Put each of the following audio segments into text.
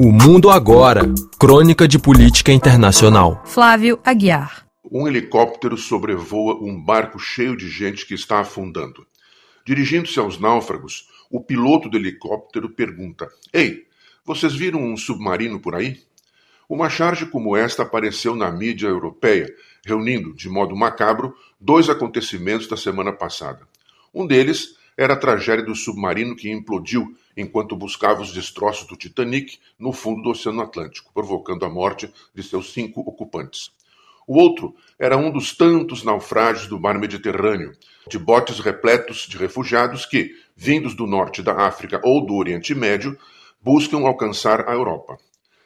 O Mundo Agora, crônica de política internacional. Flávio Aguiar. Um helicóptero sobrevoa um barco cheio de gente que está afundando. Dirigindo-se aos náufragos, o piloto do helicóptero pergunta: "Ei, vocês viram um submarino por aí?" Uma charge como esta apareceu na mídia europeia, reunindo, de modo macabro, dois acontecimentos da semana passada. Um deles era a tragédia do submarino que implodiu enquanto buscava os destroços do Titanic no fundo do Oceano Atlântico, provocando a morte de seus 5 ocupantes. O outro era um dos tantos naufrágios do mar Mediterrâneo, de botes repletos de refugiados que, vindos do norte da África ou do Oriente Médio, buscam alcançar a Europa.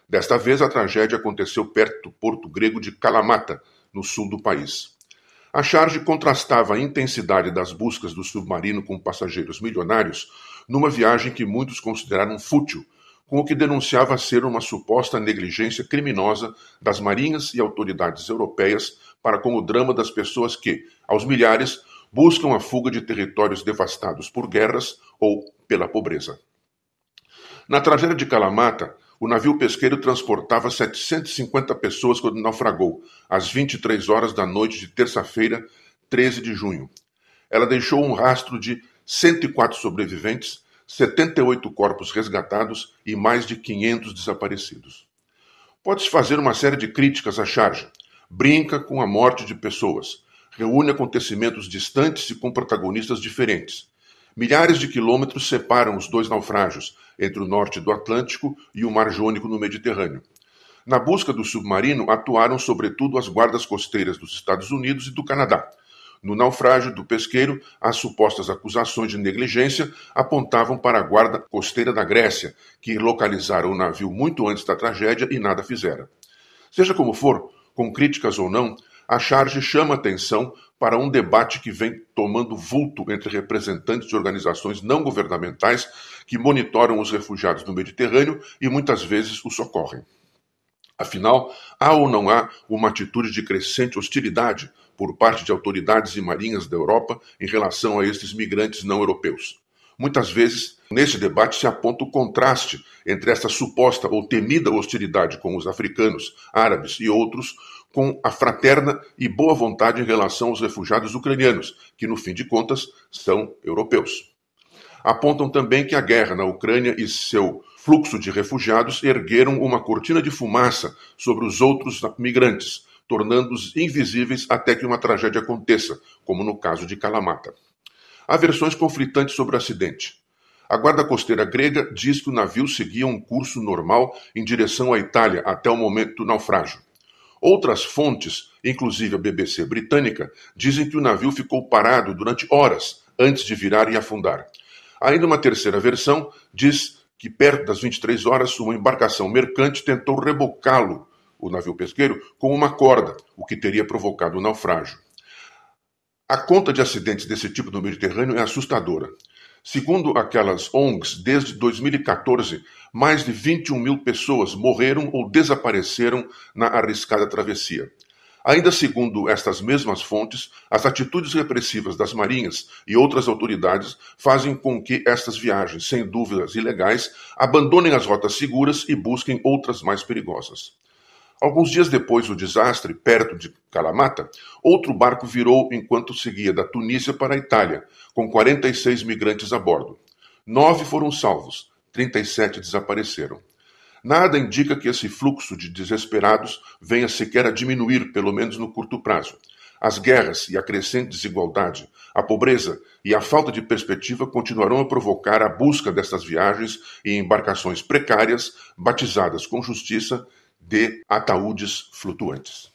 Desta vez, a tragédia aconteceu perto do porto grego de Kalamata, no sul do país. A charge contrastava a intensidade das buscas do submarino com passageiros milionários numa viagem que muitos consideraram fútil, com o que denunciava ser uma suposta negligência criminosa das marinhas e autoridades europeias para com o drama das pessoas que, aos milhares, buscam a fuga de territórios devastados por guerras ou pela pobreza. Na tragédia de Kalamata, o navio pesqueiro transportava 750 pessoas quando naufragou, às 23 horas da noite de terça-feira, 13 de junho. Ela deixou um rastro de 104 sobreviventes, 78 corpos resgatados e mais de 500 desaparecidos. Pode-se fazer uma série de críticas à charge. Brinca com a morte de pessoas. Reúne acontecimentos distantes e com protagonistas diferentes. Milhares de quilômetros separam os dois naufrágios, entre o norte do Atlântico e o mar Jônico no Mediterrâneo. Na busca do submarino, atuaram sobretudo as guardas costeiras dos Estados Unidos e do Canadá. No naufrágio do pesqueiro, as supostas acusações de negligência apontavam para a guarda costeira da Grécia, que localizaram o navio muito antes da tragédia e nada fizeram. Seja como for, com críticas ou não, a charge chama atenção para um debate que vem tomando vulto entre representantes de organizações não governamentais que monitoram os refugiados no Mediterrâneo e muitas vezes os socorrem. Afinal, há ou não há uma atitude de crescente hostilidade por parte de autoridades e marinhas da Europa em relação a estes migrantes não europeus? Muitas vezes, neste debate se aponta o contraste entre esta suposta ou temida hostilidade com os africanos, árabes e outros, com a fraterna e boa vontade em relação aos refugiados ucranianos, que, no fim de contas, são europeus. Apontam também que a guerra na Ucrânia e seu fluxo de refugiados ergueram uma cortina de fumaça sobre os outros migrantes, tornando-os invisíveis até que uma tragédia aconteça, como no caso de Kalamata. Há versões conflitantes sobre o acidente. A guarda costeira grega diz que o navio seguia um curso normal em direção à Itália até o momento do naufrágio. Outras fontes, inclusive a BBC britânica, dizem que o navio ficou parado durante horas antes de virar e afundar. Ainda uma terceira versão diz que perto das 23 horas uma embarcação mercante tentou rebocá-lo, o navio pesqueiro, com uma corda, o que teria provocado o naufrágio. A conta de acidentes desse tipo no Mediterrâneo é assustadora. Segundo aquelas ONGs, desde 2014, mais de 21 mil pessoas morreram ou desapareceram na arriscada travessia. Ainda segundo estas mesmas fontes, as atitudes repressivas das marinhas e outras autoridades fazem com que estas viagens, sem dúvidas ilegais, abandonem as rotas seguras e busquem outras mais perigosas. Alguns dias depois do desastre, perto de Kalamata, outro barco virou enquanto seguia da Tunísia para a Itália, com 46 migrantes a bordo. 9 foram salvos, 37 desapareceram. Nada indica que esse fluxo de desesperados venha sequer a diminuir, pelo menos no curto prazo. As guerras e a crescente desigualdade, a pobreza e a falta de perspectiva continuarão a provocar a busca destas viagens em embarcações precárias, batizadas com justiça, de ataúdes flutuantes.